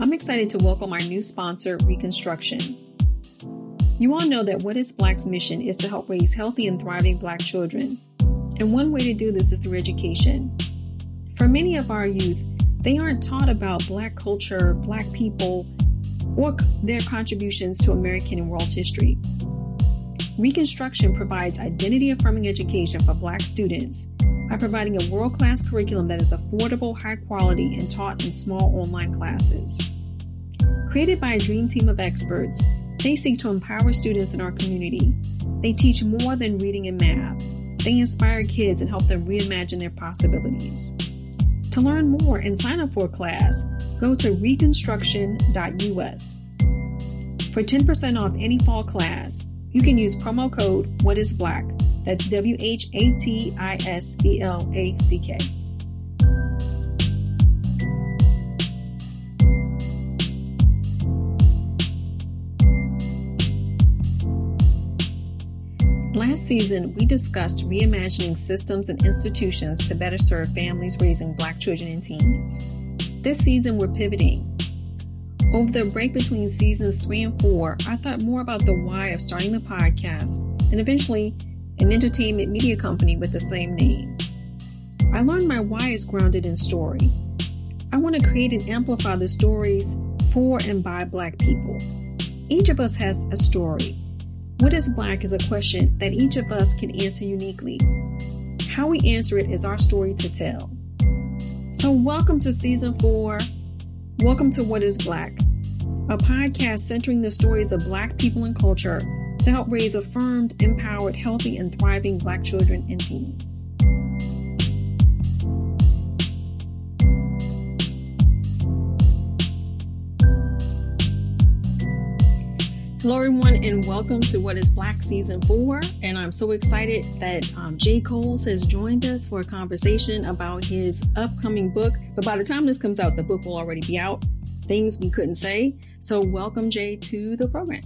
I'm excited to welcome our new sponsor, Reconstruction. You all know that What is Black's mission is to help raise healthy and thriving Black children. And one way to do this is through education. For many of our youth, they aren't taught about Black culture, Black people, or their contributions to American and world history. Reconstruction provides identity-affirming education for Black students by providing a world-class curriculum that is affordable, high-quality, and taught in small online classes. Created by a dream team of experts, they seek to empower students in our community. They teach more than reading and math. They inspire kids and help them reimagine their possibilities. To learn more and sign up for a class, go to Reconstruction.us. For 10% off any fall class, you can use promo code WHATISBLACK. That's WHATISBLACK. Last season, we discussed reimagining systems and institutions to better serve families raising Black children and teens. This season, we're pivoting. Over the break between seasons 3 and 4, I thought more about the why of starting the podcast and eventually an entertainment media company with the same name. I learned my why is grounded in story. I want to create and amplify the stories for and by Black people. Each of us has a story. What is Black is a question that each of us can answer uniquely. How we answer it is our story to tell. So welcome to Season 4. Welcome to What is Black, a podcast centering the stories of Black people and culture to help raise affirmed, empowered, healthy, and thriving Black children and teens. Hello, everyone, and welcome to What is Black Season 4. And I'm so excited that Jay Coles has joined us for a conversation about his upcoming book. But by the time this comes out, the book will already be out, Things We Couldn't Say. So welcome, Jay, to the program.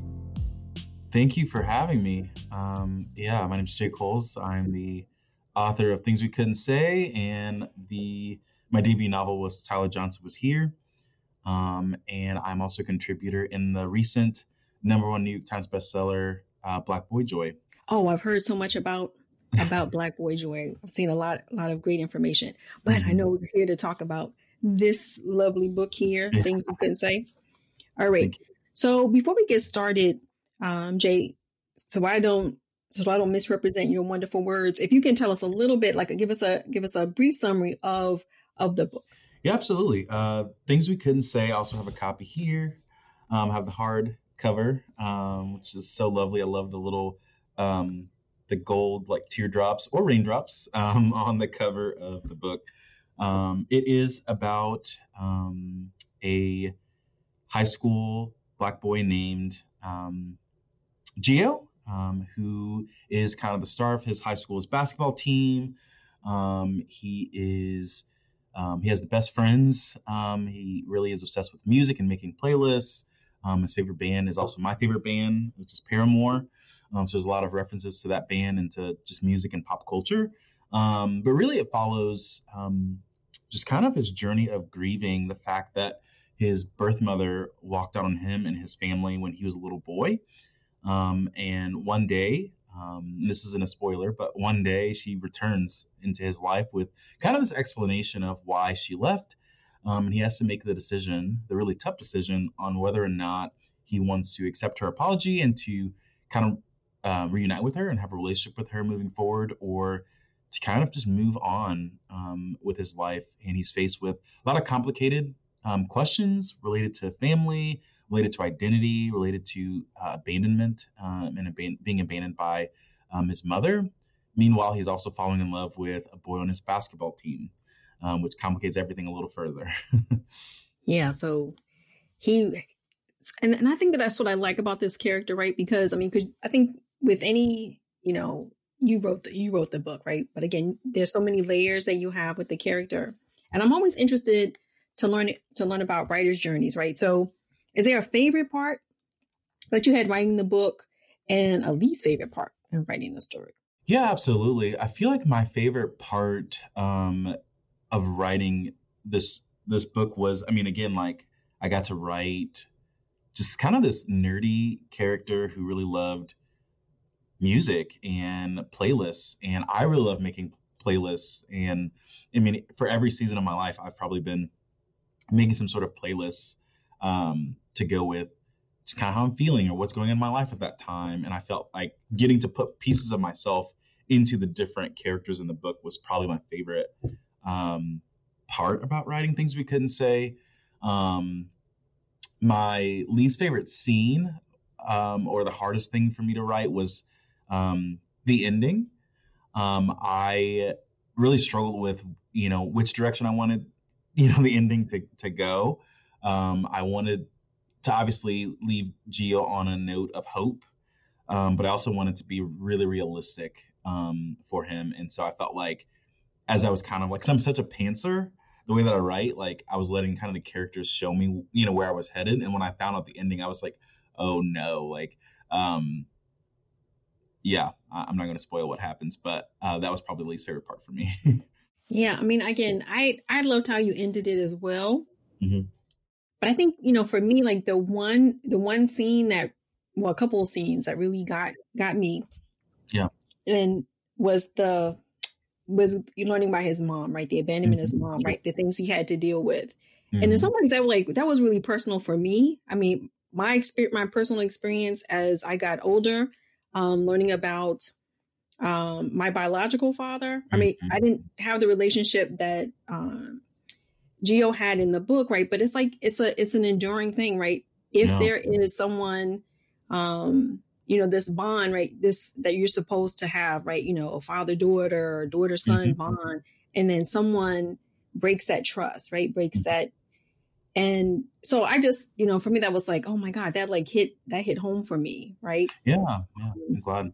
Thank you for having me. My name is Jay Coles. I'm the author of Things We Couldn't Say. And my debut novel was Tyler Johnson Was Here. And I'm also a contributor in the recent #1 New York Times bestseller, Black Boy Joy. Oh, I've heard so much about Black Boy Joy. I've seen a lot of great information. But I know we're here to talk about this lovely book here, Things We Couldn't Say. All right. So before we get started, Jay, so I don't misrepresent your wonderful words, if you can tell us a little bit, like give us a brief summary of the book. Yeah, absolutely. Things We Couldn't Say. I also have a copy here. I have the hard cover, which is so lovely. I love the little the gold, like teardrops or raindrops, on the cover of the book. It is about a high school Black boy named Gio, who is kind of the star of his high school's basketball team. He has the best friends. He really is obsessed with music and making playlists. His favorite band is also my favorite band, which is Paramore. So there's a lot of references to that band and to just music and pop culture. But really it follows just kind of his journey of grieving the fact that his birth mother walked out on him and his family when he was a little boy. And one day, this isn't a spoiler, but one day she returns into his life with kind of this explanation of why she left. And he has to make the really tough decision on whether or not he wants to accept her apology and to kind of reunite with her and have a relationship with her moving forward, or to kind of just move on with his life. And he's faced with a lot of complicated questions related to family, related to identity, related to abandonment, and being abandoned by his mother. Meanwhile, he's also falling in love with a boy on his basketball team, which complicates everything a little further. Yeah. So I think that's what I like about this character, right? Because I think with any, you wrote the book, right? But again, there's so many layers that you have with the character, and I'm always interested to learn about writers' journeys, right? So is there a favorite part that you had writing the book and a least favorite part in writing the story? Yeah, absolutely. I feel like my favorite part, of writing this book was, I mean, again, like I got to write just kind of this nerdy character who really loved music and playlists. And I really love making playlists. And I mean, for every season of my life, I've probably been making some sort of playlists to go with just kind of how I'm feeling or what's going on in my life at that time. And I felt like getting to put pieces of myself into the different characters in the book was probably my favorite part about writing Things We Couldn't Say. My least favorite scene or the hardest thing for me to write was the ending. I really struggled with, you know, which direction I wanted, you know, the ending to go. I wanted to obviously leave Gio on a note of hope, but I also wanted to be really realistic for him. And so I felt like, as I was kind of like, 'cause I'm such a pantser, the way that I write, like I was letting kind of the characters show me, you know, where I was headed. And when I found out the ending, I was like, oh no, like, yeah, I'm not going to spoil what happens, but that was probably the least favorite part for me. Yeah. I mean, again, I loved how you ended it as well. Mm-hmm. But I think, you know, for me, like the one scene that, well, a couple of scenes that really got me. Yeah. And was learning by his mom, right? The abandonment of his mom, right? The things he had to deal with. Mm-hmm. And in some ways that was like, that was really personal for me. I mean, my personal experience as I got older, learning about my biological father. I mean, I didn't have the relationship that, Gio had in the book, right? But it's like it's an enduring thing, right? If there is someone, you know, this bond, right? This that you're supposed to have, right? You know, a father-daughter or daughter-son bond, and then someone breaks that trust, right? Breaks that, and so I just, you know, for me that was like, oh my God, that hit home for me, right? Yeah, I'm glad.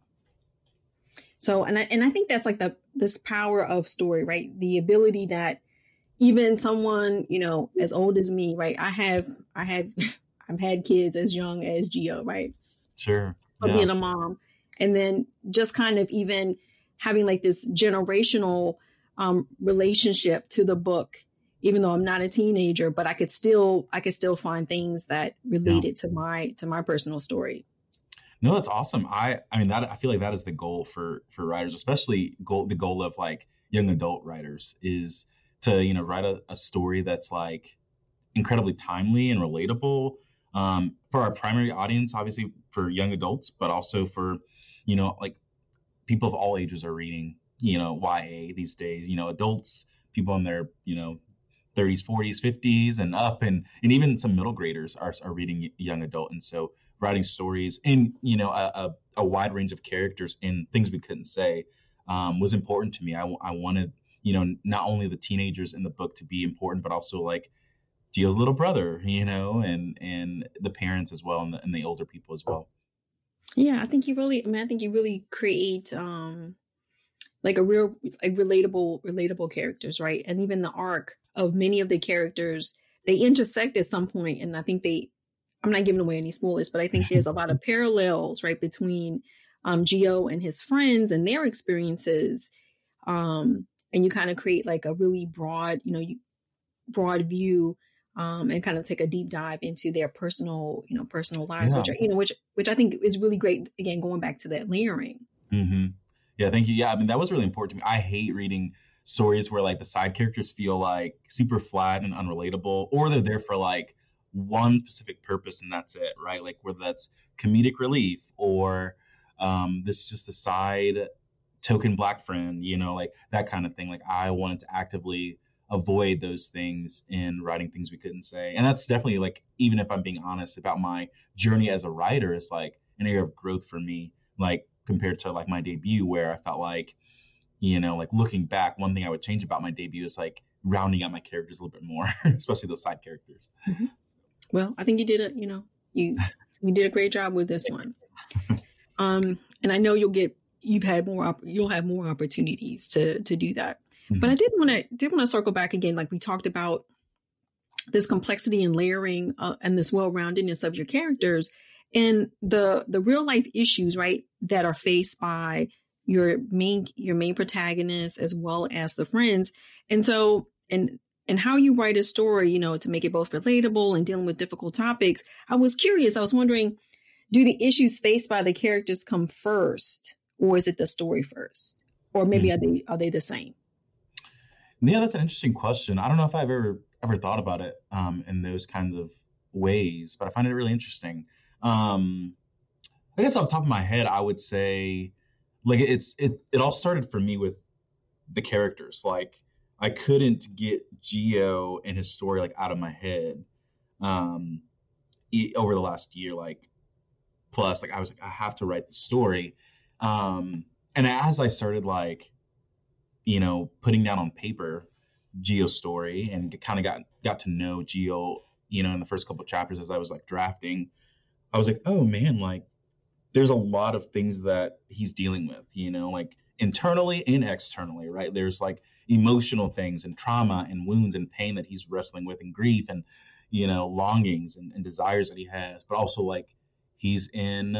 So, and I think that's like this power of story, right? The ability that even someone, you know, as old as me, right? I've had kids as young as Gio, right? Sure. Yeah. Being a mom. And then just kind of even having like this generational relationship to the book, even though I'm not a teenager, but I could still find things that related to my personal story. No, that's awesome. I mean, I feel like that is the goal for writers, especially the goal of like young adult writers is to, you know, write a story that's like incredibly timely and relatable for our primary audience, obviously for young adults, but also for, you know, like people of all ages are reading, you know, YA these days, you know, adults, people in their, you know, 30s, 40s, 50s and up and even some middle graders are reading young adult. And so writing stories in, you know, a wide range of characters in Things We Couldn't Say was important to me. I wanted, you know, not only the teenagers in the book to be important, but also like Gio's little brother, you know, and the parents as well, and the older people as well. Yeah, I think you really create like relatable characters, right? And even the arc of many of the characters, they intersect at some point, and I think I'm not giving away any spoilers, but I think there's a lot of parallels, right, between Gio and his friends and their experiences. And you kind of create like a really broad, you know, broad view and kind of take a deep dive into their personal lives, which I think is really great. Again, going back to that layering. Mm-hmm. Yeah. Thank you. Yeah. I mean, that was really important to me. I hate reading stories where like the side characters feel like super flat and unrelatable, or they're there for like one specific purpose and that's it. Right. Like whether that's comedic relief or this is just the side token black friend, you know, like that kind of thing. Like I wanted to actively avoid those things in writing Things We Couldn't Say. And that's definitely like, even if I'm being honest about my journey as a writer, is like an area of growth for me, like compared to like my debut, where I felt like, you know, like looking back, one thing I would change about my debut is like rounding out my characters a little bit more, especially those side characters. Mm-hmm. Well, I think you did you did a great job with this one. And I know you'll have more opportunities to do that. Mm-hmm. But I did want to circle back again. Like we talked about this complexity and layering and this well-roundedness of your characters and the real life issues, right, that are faced by your main protagonist as well as the friends. And so, and and how you write a story, you know, to make it both relatable and dealing with difficult topics. I was curious. I was wondering, do the issues faced by the characters come first, or is it the story first? Or maybe are they the same? Yeah, that's an interesting question. I don't know if I've ever thought about it in those kinds of ways, but I find it really interesting. I guess off the top of my head, I would say, like, it all started for me with the characters. Like, I couldn't get Gio and his story, like, out of my head over the last year, like, plus, like, I was like, I have to write the story. And as I started, like, you know, putting down on paper Gio's story and kind of got to know Gio, you know, in the first couple of chapters as I was, like, drafting, I was like, oh, man, like, there's a lot of things that he's dealing with, you know, like, internally and externally, right? There's, like, emotional things and trauma and wounds and pain that he's wrestling with, and grief and, you know, longings and desires that he has, but also, like, he's in,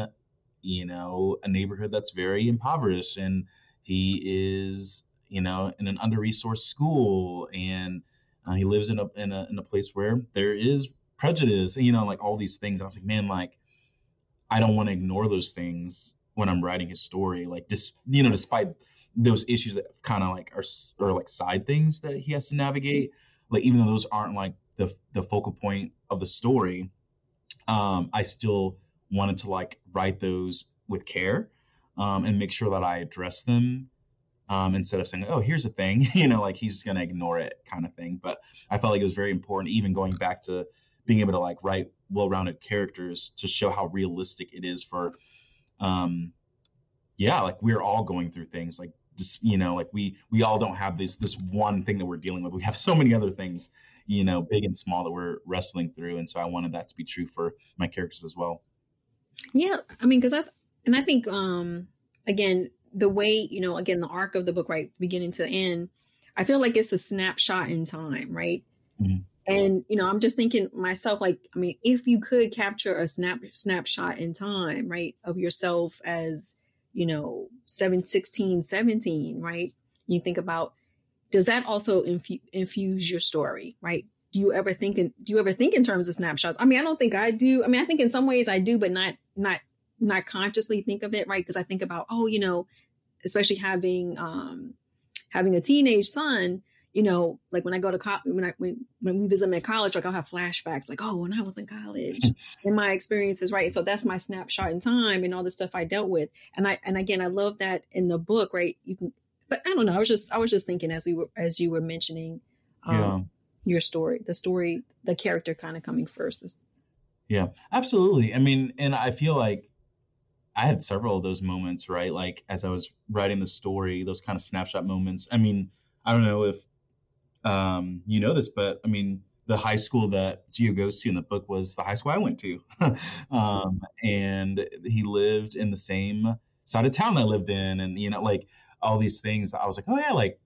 you know, a neighborhood that's very impoverished, and he is, you know, in an under-resourced school, and he lives in a place where there is prejudice, you know, like, all these things. And I was like, man, like, I don't want to ignore those things when I'm writing his story, like, you know, despite those issues that kind of, like, are like side things that he has to navigate, like, even though those aren't, like, the focal point of the story, I still wanted to, like, write those with care, and make sure that I address them, instead of saying, oh, here's a thing, you know, like, he's going to ignore it kind of thing. But I felt like it was very important, even going back to being able to, like, write well-rounded characters, to show how realistic it is for, like, we're all going through things, like, just, you know, like, we all don't have this one thing that we're dealing with. We have so many other things, you know, big and small, that we're wrestling through. And so I wanted that to be true for my characters as well. Yeah, I mean, I think, again, the way, you know, again, the arc of the book, right, beginning to end, I feel like it's a snapshot in time, right? Mm-hmm. And, you know, I'm just thinking myself, like, I mean, if you could capture a snapshot in time, right, of yourself as, you know, 16, 17, right? You think about, does that also infuse your story, right? Do you ever think in terms of snapshots? I mean, I don't think I do. I mean, I think in some ways I do, but not consciously think of it, right? Because I think about, oh, you know, especially having a teenage son, you know, like, when I go to college, when we visit him at college, like, I'll have flashbacks, like, oh, when I was in college and my experiences, right? So that's my snapshot in time and all the stuff I dealt with. And again, I love that in the book, right? You can, but I don't know. I was just thinking as you were mentioning, your story, the character kind of coming first. Yeah, absolutely. I mean, and I feel like I had several of those moments, right? Like, as I was writing the story, those kind of snapshot moments. I mean, I don't know if you know this, but I mean, the high school that Gio goes to in the book was the high school I went to. And he lived in the same side of town I lived in. And, you know, like, all these things that I was like, oh, yeah, like,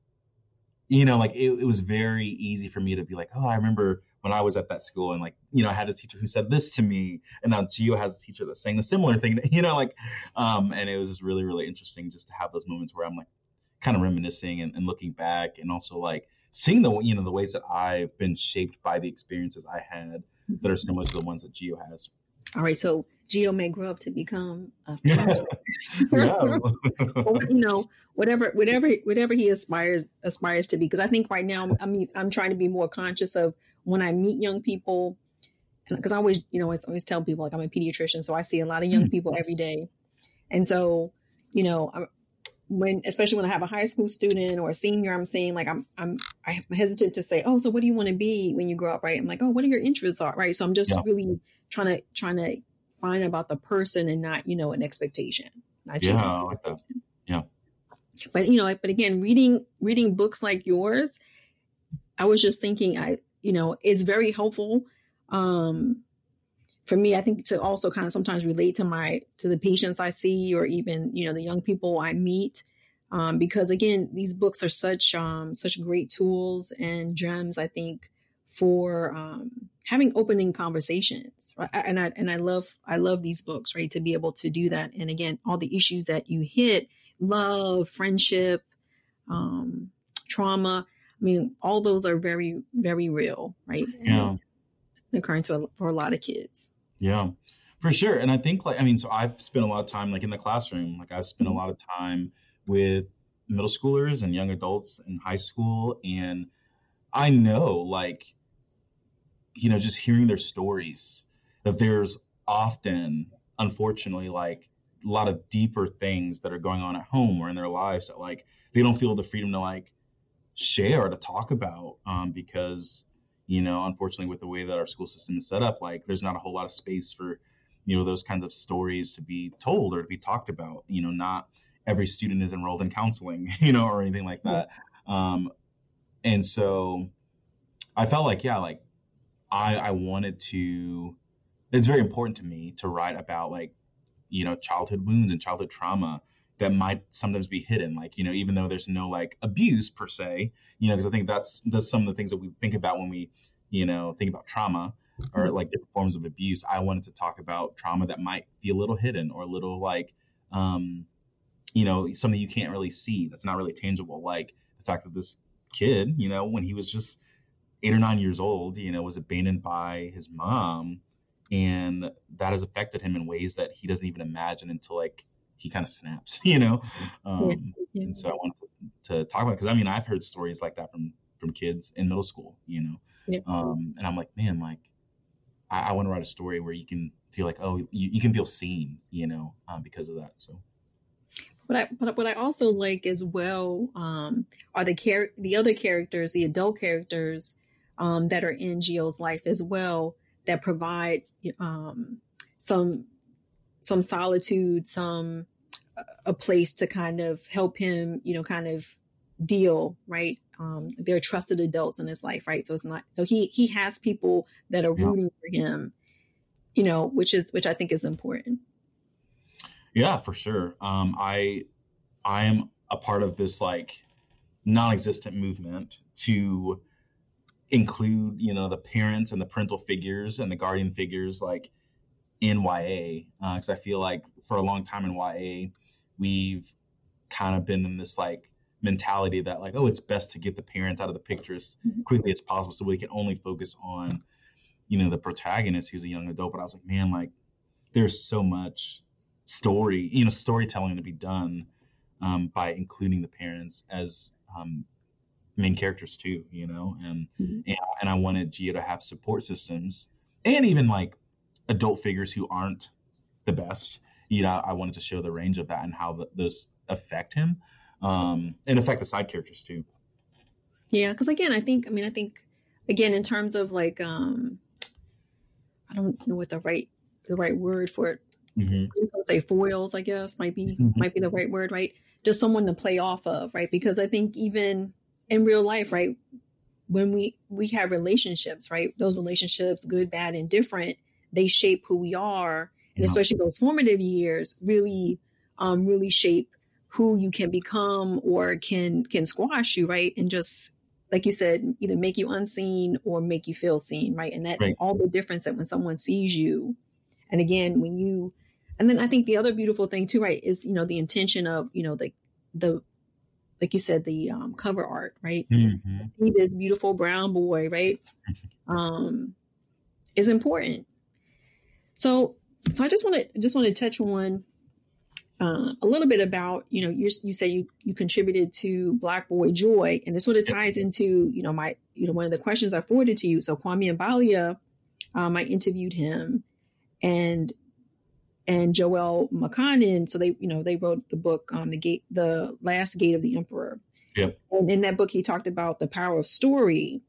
you know, like, it was very easy for me to be like, oh, I remember when I was at that school, and, like, you know, I had this teacher who said this to me, and now Gio has a teacher that's saying the similar thing, you know, like, and it was just really, really interesting just to have those moments where I'm, like, kind of reminiscing and looking back, and also, like, seeing the ways that I've been shaped by the experiences I had that are similar to the ones that Gio has. All right. So Gio may grow up to become a philosopher. Or, you know, whatever he aspires to be. Because I think right now, I'm trying to be more conscious of when I meet young people, because I always, you know, I always tell people, like, I'm a pediatrician, so I see a lot of young people every day. And so, you know, especially when I have a high school student or a senior, I'm saying, like, I'm hesitant to say, oh, so what do you want to be when you grow up, right? I'm like, oh, what are your interests are, right? So I'm just really trying to find about the person and not, you know, an expectation. I like that. Yeah. But, you know, but again, reading books like yours, I was just thinking, you know, it's very helpful for me, I think, to also kind of sometimes relate to the patients I see, or even, you know, the young people I meet, because, again, these books are such great tools and gems, I think, for having opening conversations, right? And I love these books, right, to be able to do that. And again, all the issues that you hit, love, friendship, trauma. I I mean, all those are very, very real, right? Yeah. And occurring to for a lot of kids. Yeah, for sure. And I think so I've spent a lot of time in the classroom. I've spent a lot of time with middle schoolers and young adults in high school. And I know, just hearing their stories, that there's often, unfortunately, a lot of deeper things that are going on at home or in their lives that they don't feel the freedom to share or to talk about, because, unfortunately, with the way that our school system is set up, there's not a whole lot of space for, those kinds of stories to be told or to be talked about. Not every student is enrolled in counseling, or anything like that. And so I felt I wanted to, it's very important to me to write about childhood wounds and childhood trauma that might sometimes be hidden. Even though there's no abuse per se, because I think that's some of the things that we think about when we, think about trauma or different forms of abuse. I wanted to talk about trauma that might be a little hidden or a little something you can't really see, that's not really tangible. Like the fact that this kid, when he was just 8 or 9 years old, was abandoned by his mom, and that has affected him in ways that he doesn't even imagine until he kind of snaps, Yeah. And so I wanted to talk about it, because I've heard stories like that from kids in middle school, Yeah. And I'm man, I want to write a story where you can feel you can feel seen, because of that. So. But what I also like as well are the other characters, the adult characters that are in Gio's life as well, that provide some solitude, a place to kind of help him, kind of deal, right? They're trusted adults in his life, right? So it's not, so he has people that are rooting for him, which I think is important. Yeah, for sure. I am a part of this non-existent movement to include, the parents and the parental figures and the guardian figures in YA, because I feel for a long time in YA, we've kind of been in this mentality that it's best to get the parents out of the picture as quickly as possible so we can only focus on, the protagonist who's a young adult. But I was there's so much storytelling to be done by including the parents as main characters too, and I wanted Gio to have support systems and even adult figures who aren't the best. I wanted to show the range of that and how those affect him and affect the side characters too. Yeah, because again, I think in terms of I don't know what the right word for it. Mm-hmm. I was gonna say foils, I guess, might be the right word, right? Just someone to play off of, right? Because I think even in real life, right, when we have relationships, right, those relationships, good, bad, and different, they shape who we are, and especially those formative years really shape who you can become or can squash you, right? And just like you said, either make you unseen or make you feel seen, right? And that right. all the difference that when someone sees you, and again, and then I think the other beautiful thing too, right, is, the intention of, like you said, the cover art, right? Mm-hmm. See this beautiful brown boy, right? Is important. So I just want to touch on a little bit about, you said you contributed to Black Boy Joy, and this sort of ties into, one of the questions I forwarded to you. So Kwame Mbalia, I interviewed him, and Joel McKenney, so they wrote the book on The Last Gate of the Emperor. Yep. And in that book, he talked about the power of story.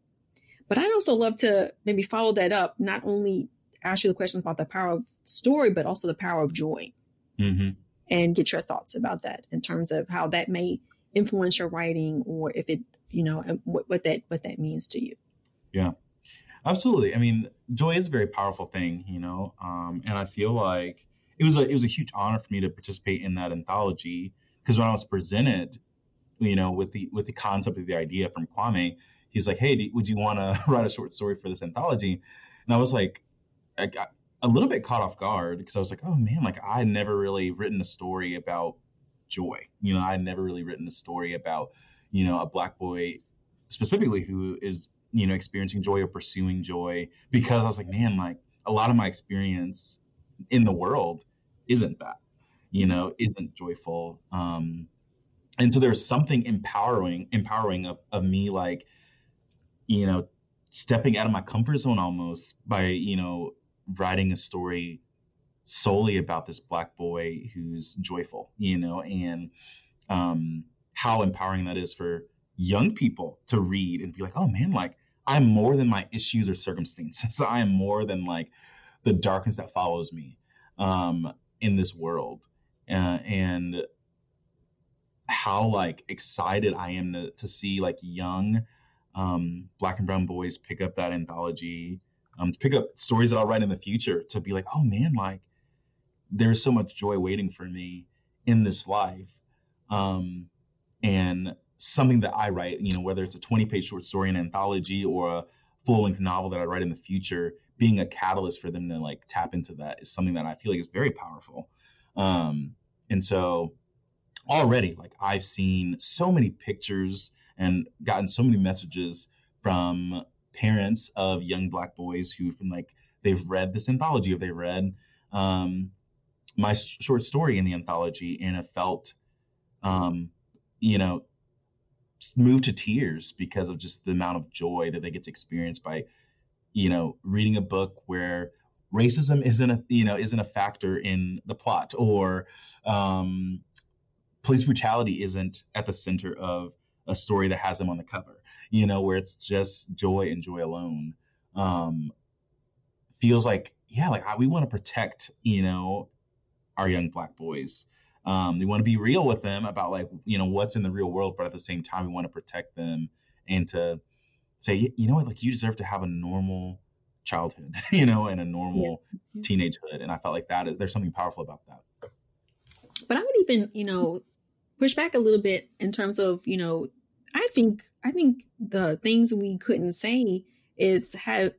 But I'd also love to maybe follow that up, not only ask you the questions about the power of story, but also the power of joy. Mm-hmm. And get your thoughts about that in terms of how that may influence your writing, or if it, what that means to you. Yeah. Absolutely. I mean, joy is a very powerful thing, and I feel like it was a huge honor for me to participate in that anthology, because when I was presented, with the concept of the idea from Kwame, he's like, hey, would you want to write a short story for this anthology? And I was like, I got a little bit caught off guard, because I was like, oh, man, I had never really written a story about joy. I had never really written a story about, a Black boy specifically who is, you know, experiencing joy or pursuing joy, because I was like, man, like a lot of my experience in the world isn't that, you know, isn't joyful. And so there's something empowering of me, like, you know, stepping out of my comfort zone almost by, you know, writing a story solely about this Black boy who's joyful, you know, and how empowering that is for young people to read and be like, oh man, like I'm more than my issues or circumstances. I am more than like the darkness that follows me in this world. And how like excited I am to see like young Black and brown boys pick up that anthology, to pick up stories that I'll write in the future, to be like, oh man, like there's so much joy waiting for me in this life. And something that I write, you know, whether it's a 20-page short story, an anthology, or a full-length novel that I write in the future, being a catalyst for them to like tap into that is something that I feel like is very powerful. And so already, like I've seen so many pictures and gotten so many messages from parents of young Black boys who've been like, they've read this anthology, or they read my short story in the anthology, and have felt, you know, moved to tears because of just the amount of joy that they get to experience by, you know, reading a book where racism isn't a factor in the plot, or police brutality isn't at the center of a story that has them on the cover, you know, where it's just joy and joy alone. Feels like, yeah, like we want to protect, you know, our young Black boys. We want to be real with them about like, you know, what's in the real world, but at the same time, we want to protect them and to say, you know what, like you deserve to have a normal childhood, you know, and a normal teenagehood. And I felt like that there's something powerful about that. But I would even, you know, push back a little bit in terms of, you know, I think the things we couldn't say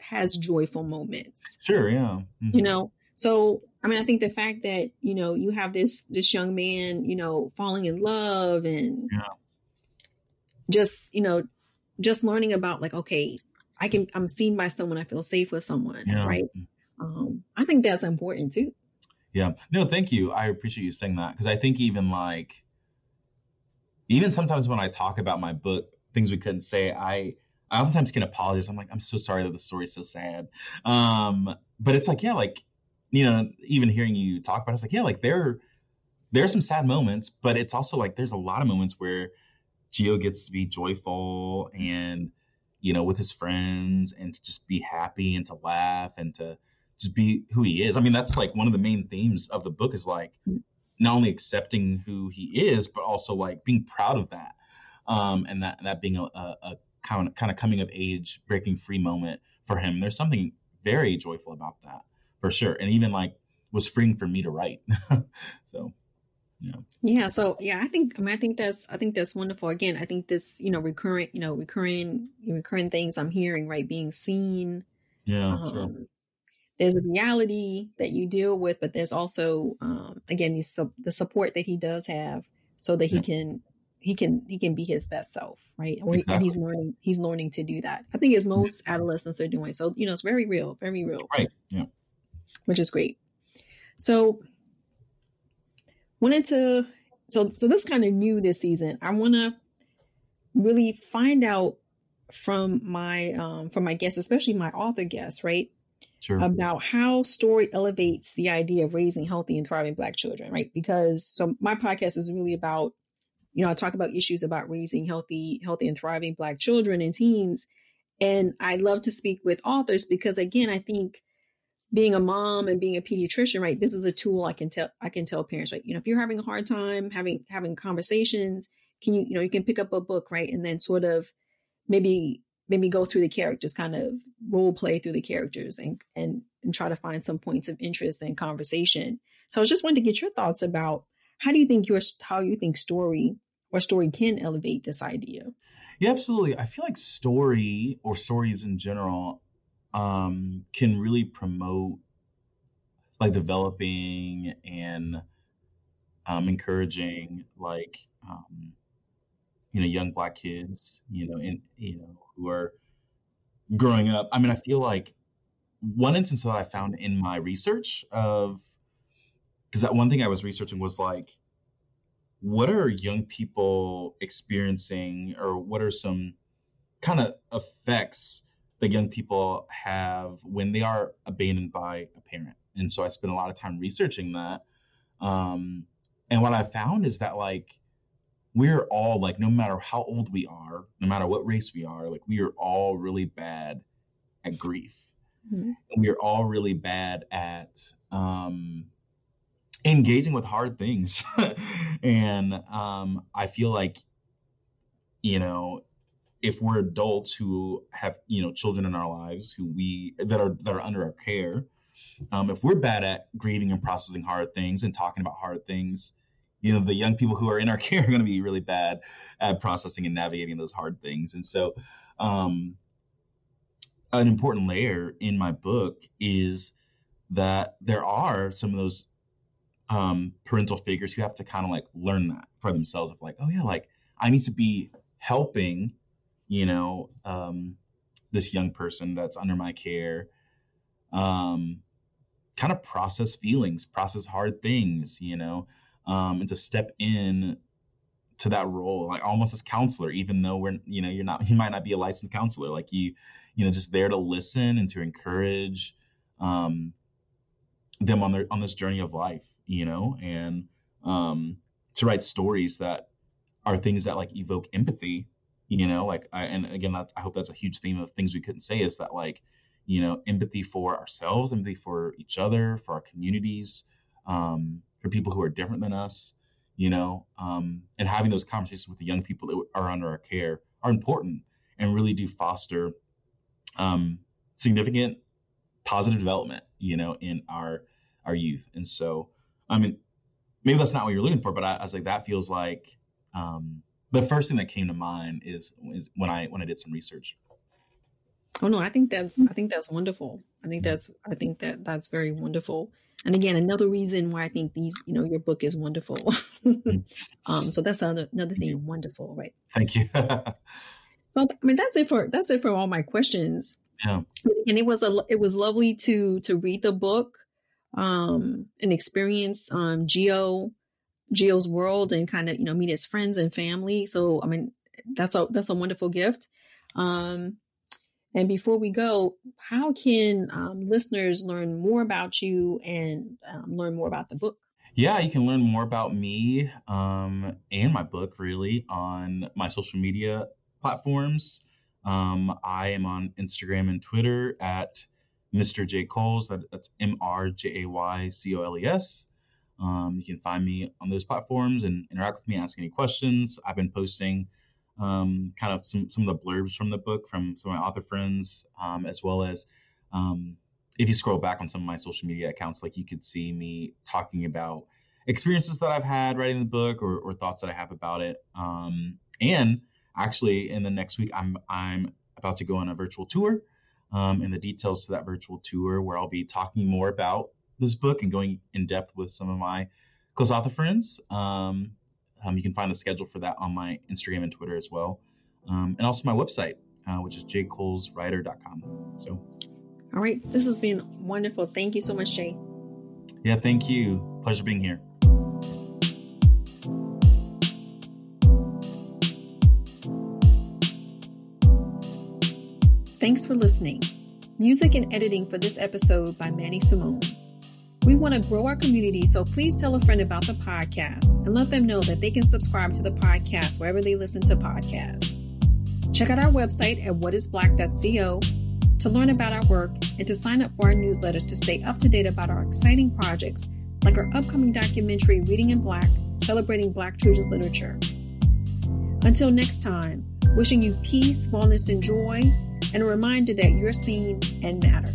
has joyful moments. Sure. Yeah. Mm-hmm. You know, so, I mean, I think the fact that, you know, you have this young man, you know, falling in love and just, you know, just learning about like, okay, I'm seen by someone. I feel safe with someone. Yeah. Right. I think that's important too. Yeah. No, thank you. I appreciate you saying that. 'Cause I think even sometimes when I talk about my book, Things We Couldn't Say, I oftentimes can apologize. I'm like, I'm so sorry that the story is so sad. But it's like, yeah, like, you know, even hearing you talk about it, it's like, yeah, like there are some sad moments, but it's also like, there's a lot of moments where Gio gets to be joyful and, you know, with his friends, and to just be happy and to laugh and to just be who he is. I mean, that's like one of the main themes of the book is like, not only accepting who he is, but also like being proud of that. And that being a kind of coming of age, breaking free moment for him. There's something very joyful about that for sure. And even like was freeing for me to write. So, yeah. Yeah. So yeah, I think that's wonderful. Again, I think this, you know, recurring things I'm hearing, right. Being seen. Yeah. Sure. There's a reality that you deal with, but there's also, again, the support that he does have, so that he can be his best self, right? Exactly. And he's learning to do that. I think as most adolescents are doing. So, you know, it's very real. Right. Yeah. Which is great. So so this kind of new this season. I want to really find out from my guests, especially my author guests, right? Sure. About how story elevates the idea of raising healthy and thriving Black children, right? Because so my podcast is really about, you know, I talk about issues about raising healthy and thriving Black children and teens. And I love to speak with authors because, again, I think being a mom and being a pediatrician, right, this is a tool I can tell parents, right? You know, if you're having a hard time having conversations, you can pick up a book, right? And then sort of maybe go through the characters, kind of role play through the characters and try to find some points of interest and conversation. So I was just wanting to get your thoughts about how you think story can elevate this idea. Yeah, absolutely. I feel like story or stories in general can really promote like developing and encouraging like young Black kids, who are growing up. I mean, I feel like one instance that I found in my research of, because that one thing I was researching was like, what are young people experiencing, or what are some kind of effects that young people have when they are abandoned by a parent? And so I spent a lot of time researching that. And what I found is that, like, we're all, like, no matter how old we are, no matter what race we are, like, we are all really bad at grief. Mm-hmm. And we are all really bad at engaging with hard things. And I feel like, if we're adults who have, children in our lives that are under our care, if we're bad at grieving and processing hard things and talking about hard things, the young people who are in our care are going to be really bad at processing and navigating those hard things. And so, an important layer in my book is that there are some of those parental figures who have to kind of like learn that for themselves of like, oh yeah, like I need to be helping this young person that's under my care, kind of process feelings, process hard things, and to step in to that role, like almost as counselor, even though we're, you might not be a licensed counselor, like you just there to listen and to encourage, them on this journey of life, and, to write stories that are things that like evoke empathy. And again, I hope that's a huge theme of Things We Couldn't Say, is that like, empathy for ourselves, empathy for each other, for our communities, for people who are different than us, and having those conversations with the young people that are under our care are important and really do foster significant positive development, in our youth. And so, I mean, maybe that's not what you're looking for, but I was like, that feels like, the first thing that came to mind is when I did some research. Oh no, I think that's wonderful. I think that's very wonderful. And again, another reason why I think your book is wonderful. So that's another thing wonderful, right? Thank you. So I mean, that's it for all my questions. Yeah. And it was lovely to read the book, and experience Gio's world and kind of, meet his friends and family. So, I mean, that's a wonderful gift. And before we go, how can listeners learn more about you and learn more about the book? Yeah, you can learn more about me and my book really on my social media platforms. I am on Instagram and Twitter at Mr. Jay Coles. That's MrJayColes. You can find me on those platforms and interact with me, ask any questions. I've been posting kind of some of the blurbs from the book from some of my author friends, as well as if you scroll back on some of my social media accounts, like you could see me talking about experiences that I've had writing the book or thoughts that I have about it. And actually, in the next week, I'm about to go on a virtual tour, and the details to that virtual tour where I'll be talking more about this book and going in depth with some of my close author friends. You can find the schedule for that on my Instagram and Twitter as well. And also my website, which is JColeswriter.com. So, all right. This has been wonderful. Thank you so much, Jay. Yeah, thank you. Pleasure being here. Thanks for listening. Music and editing for this episode by Manni Simon. We want to grow our community, so please tell a friend about the podcast and let them know that they can subscribe to the podcast wherever they listen to podcasts. Check out our website at whatisblack.co to learn about our work and to sign up for our newsletter to stay up to date about our exciting projects like our upcoming documentary Reading in Black, celebrating Black children's literature. Until next time, wishing you peace, wellness, and joy, and a reminder that you're seen and matter.